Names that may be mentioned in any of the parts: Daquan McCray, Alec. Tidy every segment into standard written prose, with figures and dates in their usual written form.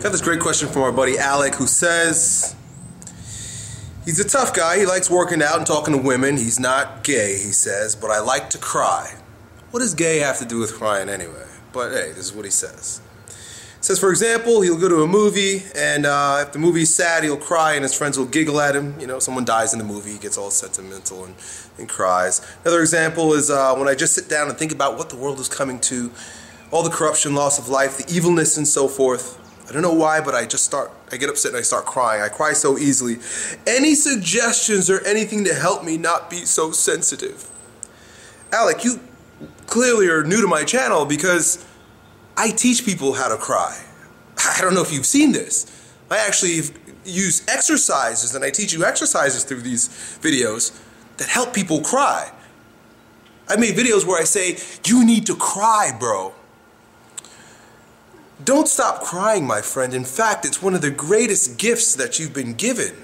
Got this great question from our buddy Alec, who says he's a tough guy. He likes working out and talking to women. He's not gay, he says, but I like to cry. What does gay have to do with crying anyway? But hey, this is what he says. He says, for example, he'll go to a movie, and if the movie's sad, he'll cry, and his friends will giggle at him. You know, someone dies in the movie, he gets all sentimental and cries. Another example is when I just sit down and think about what the world is coming to, all the corruption, loss of life, the evilness, and so forth. I don't know why, but I get upset and I start crying. I cry so easily. Any suggestions or anything to help me not be so sensitive? Alec, you clearly are new to my channel because I teach people how to cry. I don't know if you've seen this. I actually use exercises, and I teach you exercises through these videos that help people cry. I made videos where I say, you need to cry, bro. Don't stop crying, my friend. In fact, it's one of the greatest gifts that you've been given.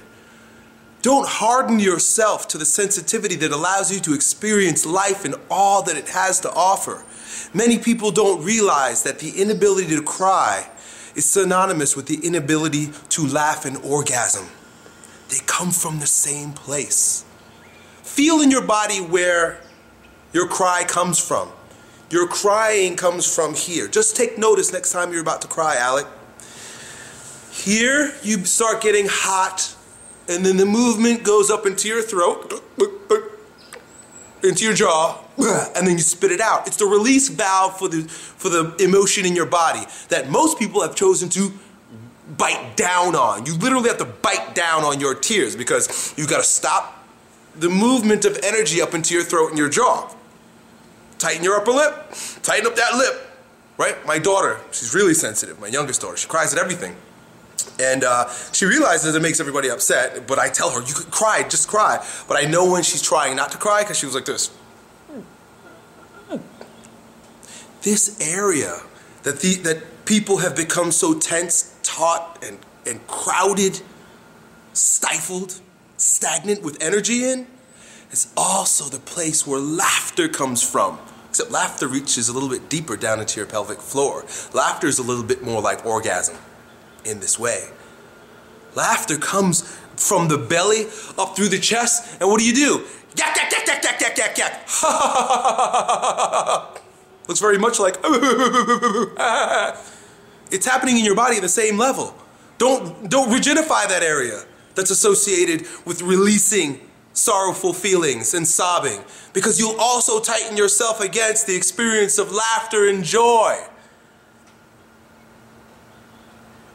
Don't harden yourself to the sensitivity that allows you to experience life and all that it has to offer. Many people don't realize that the inability to cry is synonymous with the inability to laugh and orgasm. They come from the same place. Feel in your body where your cry comes from. Your crying comes from here. Just take notice next time you're about to cry, Alec. Here, you start getting hot, and then the movement goes up into your throat, into your jaw, and then you spit it out. It's the release valve for the emotion in your body that most people have chosen to bite down on. You literally have to bite down on your tears because you've got to stop the movement of energy up into your throat and your jaw. Tighten your upper lip, tighten up that lip, right? My daughter, she's really sensitive, my youngest daughter, she cries at everything. And she realizes it makes everybody upset, but I tell her, you could cry, just cry. But I know when she's trying not to cry because she was like this. This area that people have become so tense, taut, and crowded, stifled, stagnant with energy in, it's also the place where laughter comes from. Except laughter reaches a little bit deeper down into your pelvic floor. Laughter is a little bit more like orgasm in this way. Laughter comes from the belly up through the chest, and what do you do? Yak, yak, yak, yak, yak, yak, yak, yak. Ha, ha, ha, ha, ha, ha. Looks very much like it's happening in your body at the same level. Don't rigidify that area that's associated with releasing sorrowful feelings and sobbing, because you'll also tighten yourself against the experience of laughter and joy.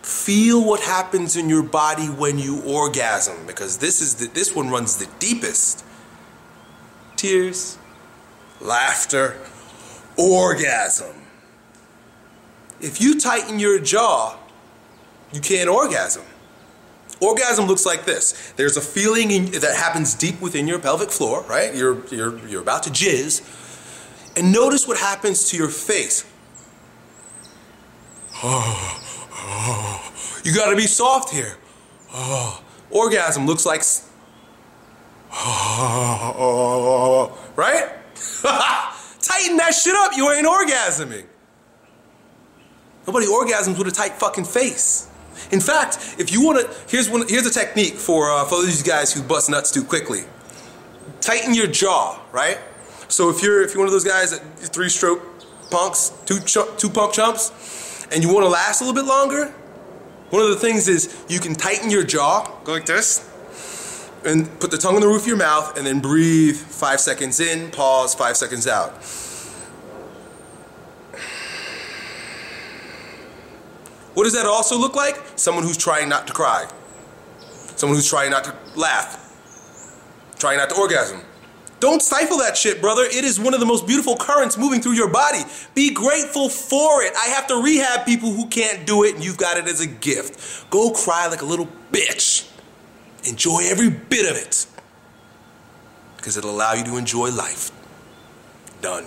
Feel what happens in your body when you orgasm, because this one runs the deepest. Tears, laughter, orgasm. If you tighten your jaw, you can't orgasm. Orgasm looks like this. There's a feeling that happens deep within your pelvic floor, right? You're about to jizz. And notice what happens to your face. Oh, oh. You gotta be soft here. Oh. Orgasm looks like... Oh, oh, oh. Right? Tighten that shit up, you ain't orgasming. Nobody orgasms with a tight fucking face. In fact, if you want to, here's a technique for those guys who bust nuts too quickly. Tighten your jaw, right? So if you're one of those guys that three-stroke punks, two punk chumps, and you want to last a little bit longer, one of the things is you can tighten your jaw, go like this, and put the tongue on the roof of your mouth, and then breathe 5 seconds in, pause 5 seconds out. What does that also look like? Someone who's trying not to cry. Someone who's trying not to laugh. Trying not to orgasm. Don't stifle that shit, brother. It is one of the most beautiful currents moving through your body. Be grateful for it. I have to rehab people who can't do it, and you've got it as a gift. Go cry like a little bitch. Enjoy every bit of it. Because it'll allow you to enjoy life. Done.